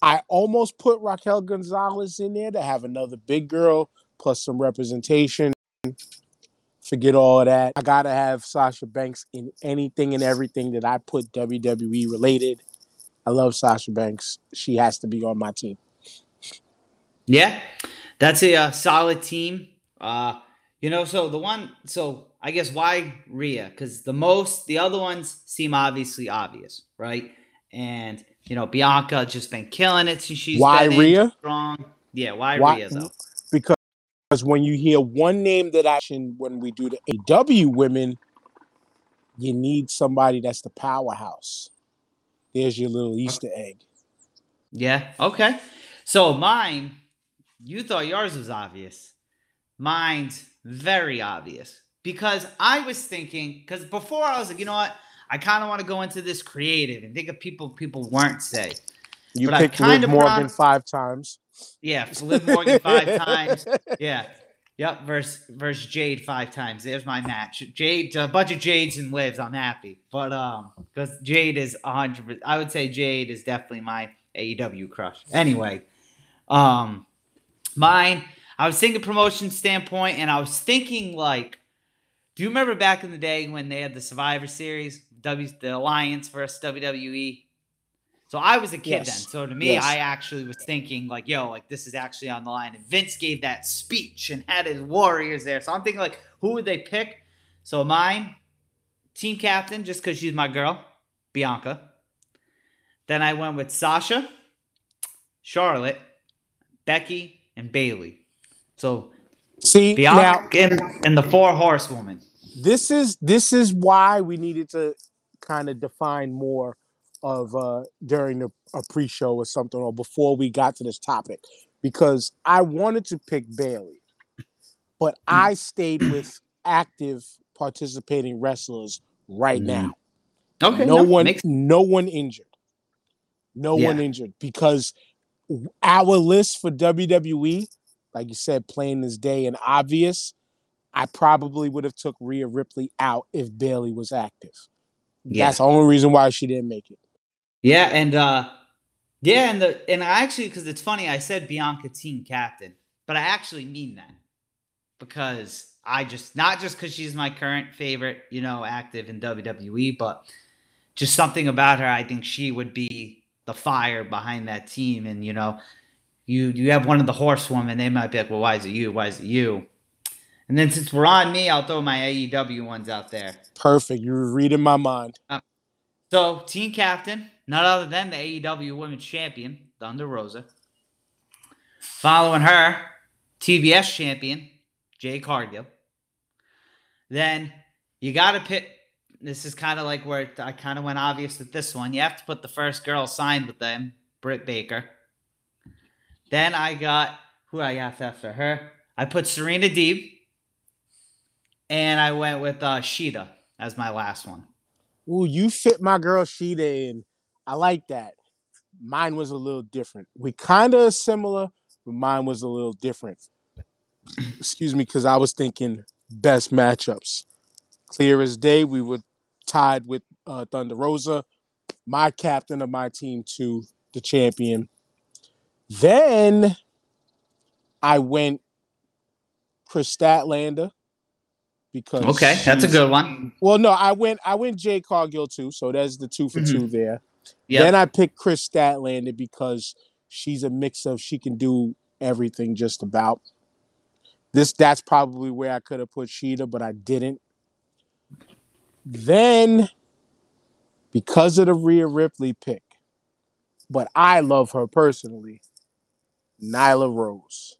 I almost put Raquel Gonzalez in there to have another big girl plus some representation. Forget all of that. I got to have Sasha Banks in anything and everything that I put WWE related. I love Sasha Banks. She has to be on my team. Yeah, that's a solid team. I guess why Rhea? Because the other ones seem obvious, right? And Bianca just been killing it. She's why been Rhea? Strong. Yeah, why Rhea though? Because when you hear one name that when we do the AEW women, you need somebody that's the powerhouse. There's your little Easter egg. Yeah. Okay. So mine, you thought yours was obvious. Mine's very obvious because I was thinking, because before I was like, you know what? I kind of want to go into this creative and think of people weren't say. You but picked Liv Morgan 5 times. Yeah, Liv Morgan 5 times. Yeah. Yep, versus Jade 5 times. There's my match. Jade, a bunch of Jades and Livs. I'm happy. But because Jade is 100%. I would say Jade is definitely my AEW crush. Anyway, mine, I was thinking promotion standpoint, and I was thinking like, do you remember back in the day when they had the Survivor Series, the Alliance versus WWE? So I was a kid then. So to me, I actually was thinking like, yo, like this is actually on the line. And Vince gave that speech and had his warriors there. So I'm thinking like, who would they pick? So mine, team captain, just because she's my girl, Bianca. Then I went with Sasha, Charlotte, Becky, and Bayley. So see, Bianca now, and the 4 horsewomen. This is why we needed to kind of define more of during a pre-show or something, or before we got to this topic, because I wanted to pick Bayley, but I stayed with active participating wrestlers right now. Okay, no one injured because our list for WWE, like you said, plain as day and obvious. I probably would have took Rhea Ripley out if Bayley was active. Yeah. That's the only reason why she didn't make it. Yeah, and Yeah, and I actually, because it's funny, I said Bianca team captain, but I actually mean that, because I just, not just because she's my current favorite, you know, active in WWE, but just something about her. I think she would be the fire behind that team. And, you know, you have one of the horsewomen, they might be like, well, why is it you? Why is it you? And then since we're on me, I'll throw my AEW ones out there. Perfect. You were reading my mind. So team captain, none other than the AEW Women's Champion, Thunder Rosa. Following her, TBS Champion, Jay Cargill. Then you got to pick. This is kind of like where I kind of went obvious with this one. You have to put the first girl signed with them, Britt Baker. Then I got who I got after her. I put Serena Deeb. And I went with Sheeta as my last one. Ooh, you fit my girl Sheeta in. I like that. Mine was a little different. We kind of similar, but mine was a little different. Excuse me, because I was thinking best matchups. Clear as day, we were tied with Thunder Rosa, my captain of my team to the champion. Then I went Chris Statlander. Because okay, that's a good one. Well, no, I went Jade Cargill too, so that's the 2 for 2 there. Yep. Then I picked Chris Statlander because she's a mix of, she can do everything just about. That's probably where I could have put Sheeta, but I didn't. Then, because of the Rhea Ripley pick, but I love her personally, Nyla Rose.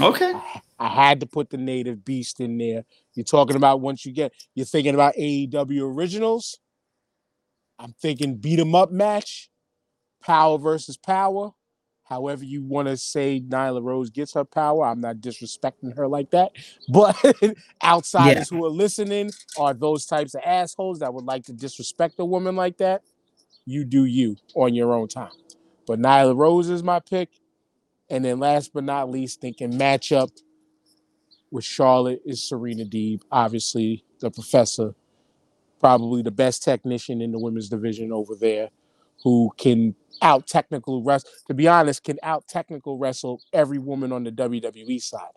Okay. I had to put the native beast in there. You're talking about once you get, you're thinking about AEW originals. I'm thinking beat 'em up match, power versus power. However you want to say Nyla Rose gets her power. I'm not disrespecting her like that. But outsiders who are listening are those types of assholes that would like to disrespect a woman like that. You do you on your own time. But Nyla Rose is my pick. And then last but not least, thinking matchup with Charlotte is Serena Deeb. Obviously, the professor, probably the best technician in the women's division over there, who can out-technical wrestle. To be honest, can out-technical wrestle every woman on the WWE side.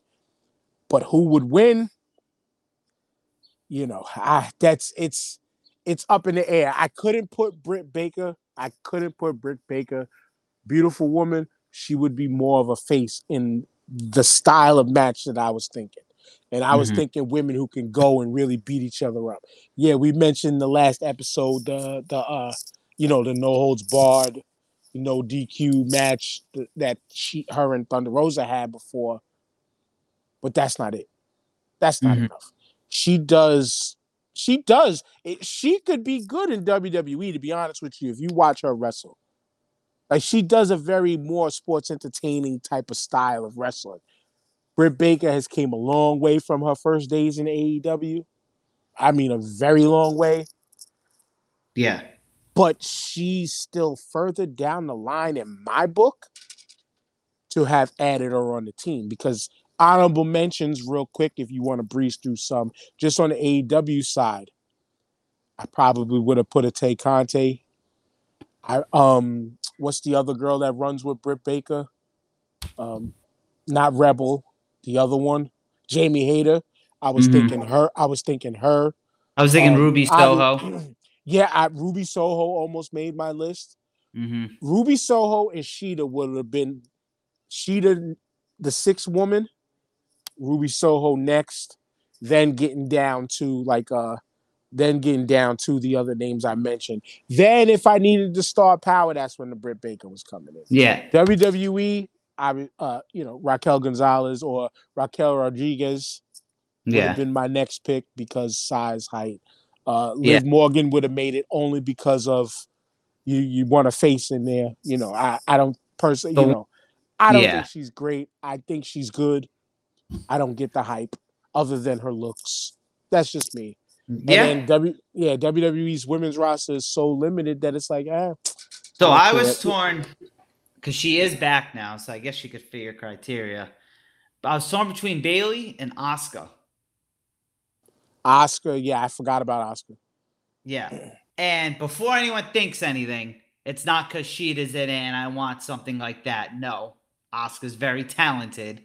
But who would win? You know, it's up in the air. I couldn't put Britt Baker. Beautiful woman. She would be more of a face in the style of match that I was thinking. And I was thinking women who can go and really beat each other up. Yeah, we mentioned the last episode, the no holds barred, no DQ match that her and Thunder Rosa had before. But that's not it. That's not enough. She does. She could be good in WWE, to be honest with you, if you watch her wrestle. Like, she does a very more sports entertaining type of style of wrestling. Britt Baker has came a long way from her first days in AEW. I mean, a very long way. Yeah. But she's still further down the line in my book to have added her on the team. Because honorable mentions real quick, if you want to breeze through some, just on the AEW side, I probably would have put a Tay Conte. What's the other girl that runs with Britt Baker? Not Rebel, the other one, Jamie Hayter. I was thinking her. I was thinking Ruby Soho. Ruby Soho almost made my list. Ruby Soho and Sheeta would have been Sheeta, the sixth woman. Ruby Soho next, then getting down to the other names I mentioned. Then if I needed the star power, that's when the Britt Baker was coming in. Yeah. WWE, Raquel Gonzalez or Raquel Rodriguez would have been my next pick because size, height. Liv Morgan would have made it only because of you want a face in there. You know, I don't think she's great. I think she's good. I don't get the hype other than her looks. That's just me. Yeah. And then WWE's women's roster is so limited that it's like, So I was torn because she is back now, so I guess she could fit your criteria. But I was torn between Bayley and Asuka. Asuka, I forgot about Asuka. Yeah. And before anyone thinks anything, It's not because Sheeta's in it and I want something like that. No, Asuka's very talented.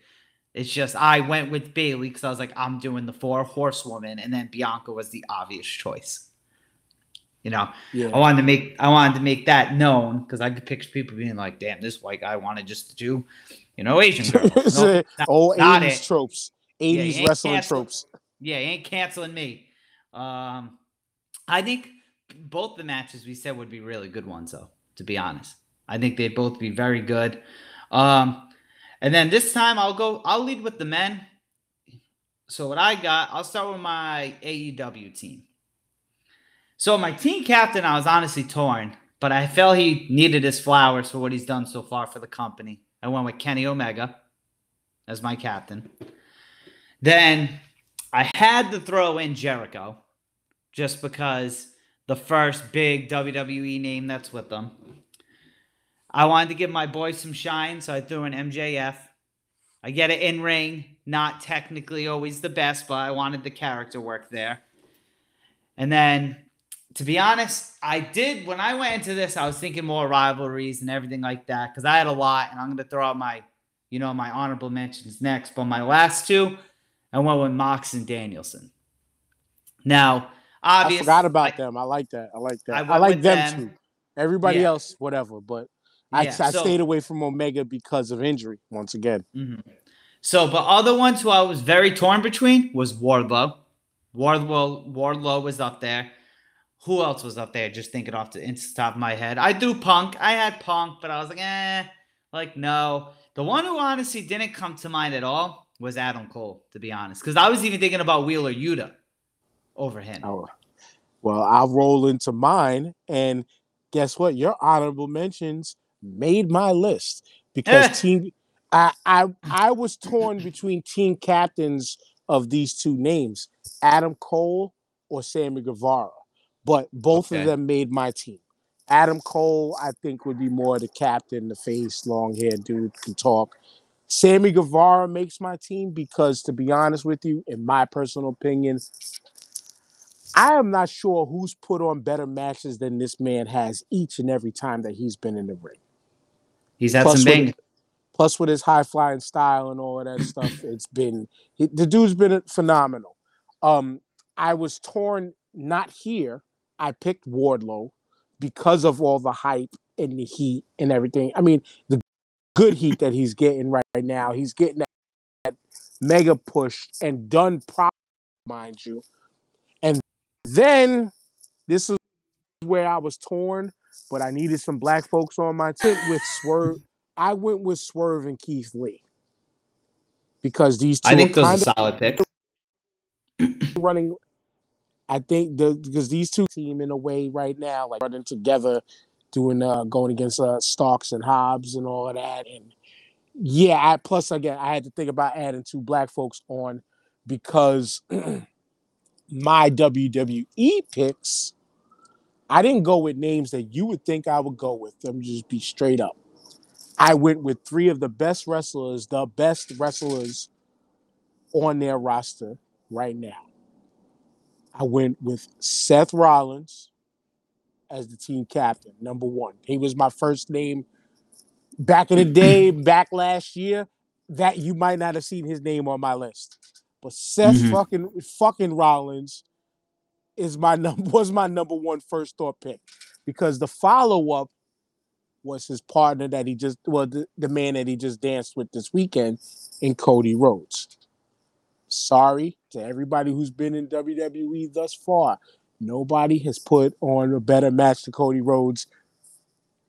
It's just I went with Bayley because I was like, I'm doing the four horsewoman, and then Bianca was the obvious choice. You know, yeah. I wanted to make that known because I could picture people being like, damn, this white guy wanted just to do, you know, Asian girls. No, not 80s tropes. 80s wrestling tropes. Yeah, he ain't canceling me. I think both the matches we said would be really good ones, though, to be honest. I think they'd both be very good. And then this time I'll lead with the men. So what I got, I'll start with my AEW team. So my team captain, I was honestly torn, but I felt he needed his flowers for what he's done so far for the company. I went with Kenny Omega as my captain. Then I had to throw in Jericho just because the first big WWE name that's with them. I wanted to give my boy some shine, so I threw in MJF. I get it in ring, not technically always the best, but I wanted the character work there. And then, to be honest, when I went into this, I was thinking more rivalries and everything like that, because I had a lot, and I'm going to throw out my honorable mentions next, but my last two, I went with Mox and Danielson. Now, obviously, I forgot about them. I like that. I like them too. Everybody else, whatever, but I stayed away from Omega because of injury once again. Mm-hmm. So, but other ones who I was very torn between was Wardlow. Wardlow was up there. Who else was up there? Just thinking off the top of my head. I threw Punk. I had Punk, but I was like, no. The one who honestly didn't come to mind at all was Adam Cole, to be honest, because I was even thinking about Wheeler Yuta over him. Oh, well, I'll roll into mine, and guess what? Your honorable mentions made my list because I was torn between team captains of these two names, Adam Cole or Sammy Guevara, but both of them made my team. Adam Cole, I think, would be more the captain, the face, long-haired dude, can talk. Sammy Guevara makes my team because, to be honest with you, in my personal opinion, I am not sure who's put on better matches than this man has each and every time that he's been in the ring. He's had some bang. Plus with his high-flying style and all of that stuff, the dude's been phenomenal. I was torn not here. I picked Wardlow because of all the hype and the heat and everything. I mean, the good heat that he's getting right now, he's getting that mega push and done properly, mind you. And then this is where I was torn, but I needed some black folks on my tip with Swerve. I went with Swerve and Keith Lee because these two. I think those are solid picks. Because these two team in a way right now, like running together, doing going against Starks and Hobbs and all of that, and I had to think about adding two black folks on because my WWE picks, I didn't go with names that you would think I would go with. Let me just be straight up. I went with three of the best wrestlers on their roster right now. I went with Seth Rollins as the team captain, number one. He was my first name back in the day, back last year, that you might not have seen his name on my list. But Seth fucking Rollins was my number one first thought pick because the follow-up was his partner that the man that he just danced with this weekend in Cody Rhodes. Sorry to everybody who's been in WWE thus far. Nobody has put on a better match to Cody Rhodes,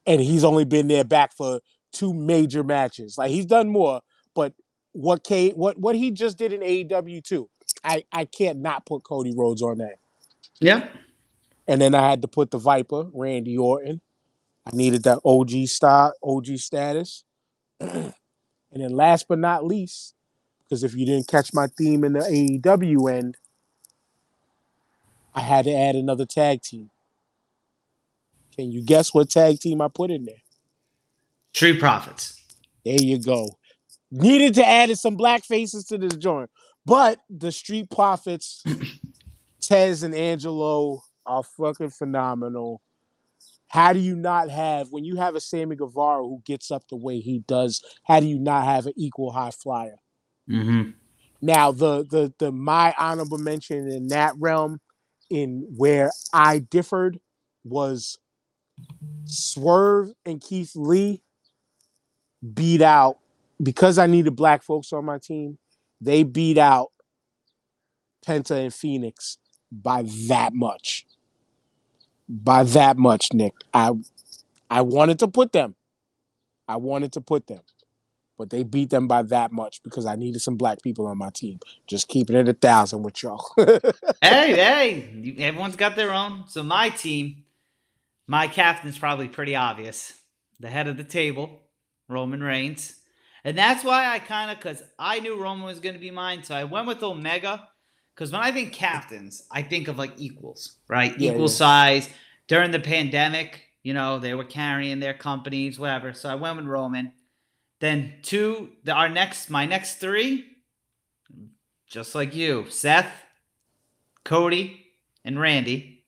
and he's only been there back for two major matches. Like, he's done more, but what he just did in AEW too, I can't not put Cody Rhodes on that. Yeah. And then I had to put the Viper, Randy Orton. I needed that OG style, OG status. And then last but not least, because if you didn't catch my theme in the AEW end, I had to add another tag team. Can you guess what tag team I put in there? Street Profits. There you go. Needed to add some black faces to this joint. But the Street Profits, Tez and Angelo, are fucking phenomenal. How do you not have, when you have a Sammy Guevara who gets up the way he does, how do you not have an equal high flyer? Mm-hmm. Now, the my honorable mention in that realm, in where I differed, was Swerve and Keith Lee beat out, because I needed black folks on my team, they beat out Penta and Phoenix by that much. By that much, Nick. I wanted to put them. I wanted to put them. But they beat them by that much because I needed some black people on my team. Just keeping it 1,000 with y'all. Hey, everyone's got their own. So my team, my captain's probably pretty obvious. The head of the table, Roman Reigns. And that's why I kind of, because I knew Roman was going to be mine, so I went with Omega. Because when I think captains, I think of like equals, right? Yeah, equal size. During the pandemic, you know, they were carrying their companies, whatever. So I went with Roman. Then my next three, just like you, Seth, Cody, and Randy,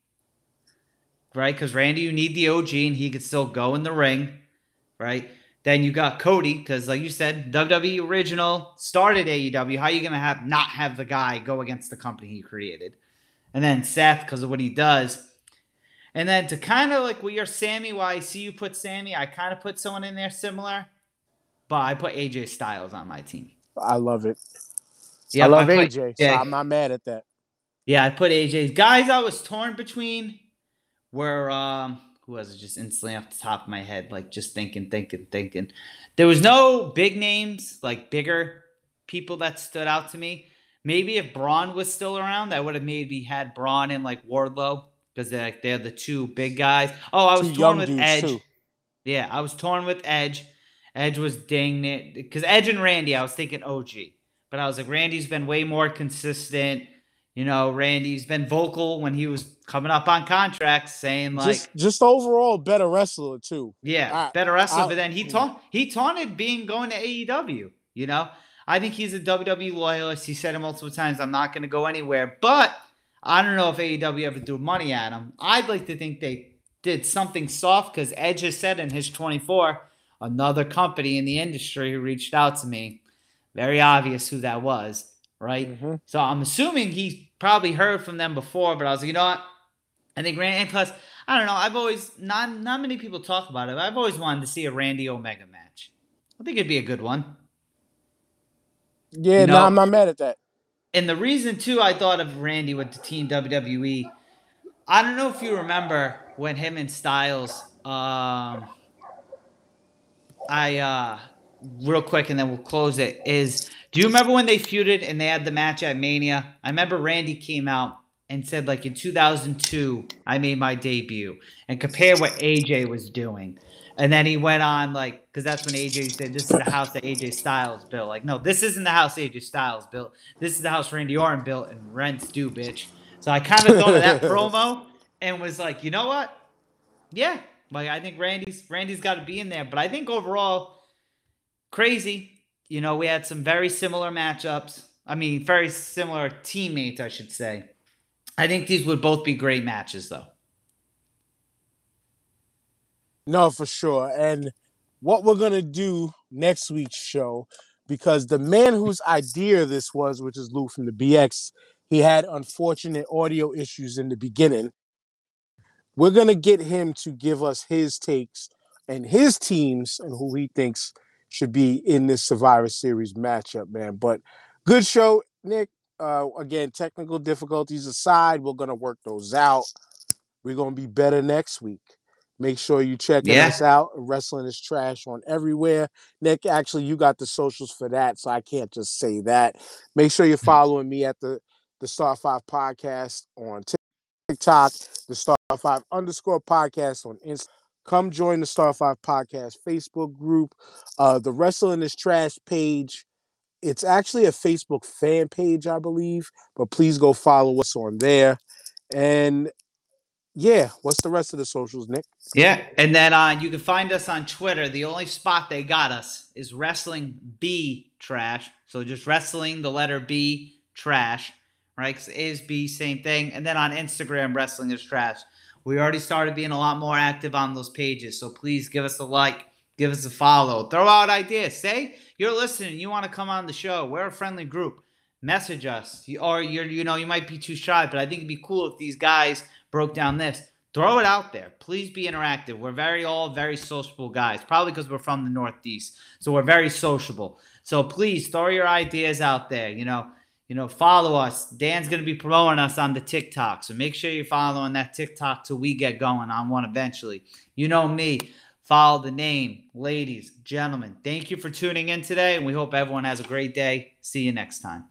right? Because Randy, you need the OG, and he could still go in the ring, right? Then you got Cody, because like you said, WWE original, started AEW. How are you going to not have the guy go against the company he created? And then Seth, because of what he does. And then to kind of like, well, you're Sammy, why I see you put Sammy, I kind of put someone in there similar. But I put AJ Styles on my team. I love it. Yeah, I love AJ, so I'm not mad at that. Yeah, I put AJ. Guys I was torn between were, who was it? Just instantly off the top of my head, like just thinking. There was no big names, like bigger people that stood out to me. Maybe if Braun was still around, I would have maybe had Braun and like Wardlow, because they're the two big guys. Oh, I was torn with Edge. Too. Yeah, I was torn with Edge. Edge was dang it. Because Edge and Randy, I was thinking OG. But I was like, Randy's been way more consistent. You know, Randy's been vocal when he was coming up on contracts, saying like... Just overall, better wrestler, too. Yeah, better wrestler. But then he taunted going to AEW, you know? I think he's a WWE loyalist. He said it multiple times, I'm not going to go anywhere. But I don't know if AEW ever threw money at him. I'd like to think they did something soft, because Edge has said in his 24... another company in the industry who reached out to me. Very obvious who that was, right? Mm-hmm. So I'm assuming he probably heard from them before, but I was like, you know what? I think Randy, and plus, I don't know, I've always, not many people talk about it, but I've always wanted to see a Randy Omega match. I think it'd be a good one. Yeah, you know? I'm not mad at that. And the reason, too, I thought of Randy with the team WWE, I don't know if you remember when him and Styles, real quick, and then we'll close it, is do you remember when they feuded and they had the match at Mania? I remember Randy came out and said, like, in 2002, I made my debut, and compare what AJ was doing. And then he went on, like, because that's when AJ said, this is the house that AJ Styles built. Like, no, this isn't the house AJ Styles built. This is the house Randy Orton built, and rent's due, bitch. So I kind of thought of that promo and was like, you know what? Yeah. Like, I think Randy's got to be in there. But I think overall, crazy. You know, we had some very similar matchups. I mean, very similar teammates, I should say. I think these would both be great matches, though. No, for sure. And what we're going to do next week's show, because the man whose idea this was, which is Lou from the BX, he had unfortunate audio issues in the beginning. We're going to get him to give us his takes and his teams and who he thinks should be in this Survivor Series matchup, man. But good show, Nick. Again, technical difficulties aside, we're going to work those out. We're going to be better next week. Make sure you check us out. Wrestling Is Trash on everywhere. Nick, actually, you got the socials for that, so I can't just say that. Make sure you're following me at the Star 5 Podcast on TikTok, the Star 5 _podcast on Insta. Come join the Star 5 Podcast Facebook group, the Wrestling Is Trash page. It's actually a Facebook fan page, I believe, but please go follow us on there. And yeah, what's the rest of the socials, Nick? Yeah, and then you can find us on Twitter. The only spot they got us is Wrestling B Trash. So just Wrestling, the letter B Trash. Right, 'cause A's B, same thing. And then on Instagram, Wrestling Is Trash. We already started being a lot more active on those pages, so please give us a like, give us a follow, throw out ideas. Say you're listening, you want to come on the show. We're a friendly group. Message us, or you might be too shy, but I think it'd be cool if these guys broke down this. Throw it out there. Please be interactive. We're all very sociable guys, probably because we're from the Northeast. So we're very sociable. So please throw your ideas out there. Follow us. Dan's going to be promoting us on the TikTok. So make sure you're following that TikTok till we get going on one eventually. You know me. Follow the name. Ladies, gentlemen, thank you for tuning in today. And we hope everyone has a great day. See you next time.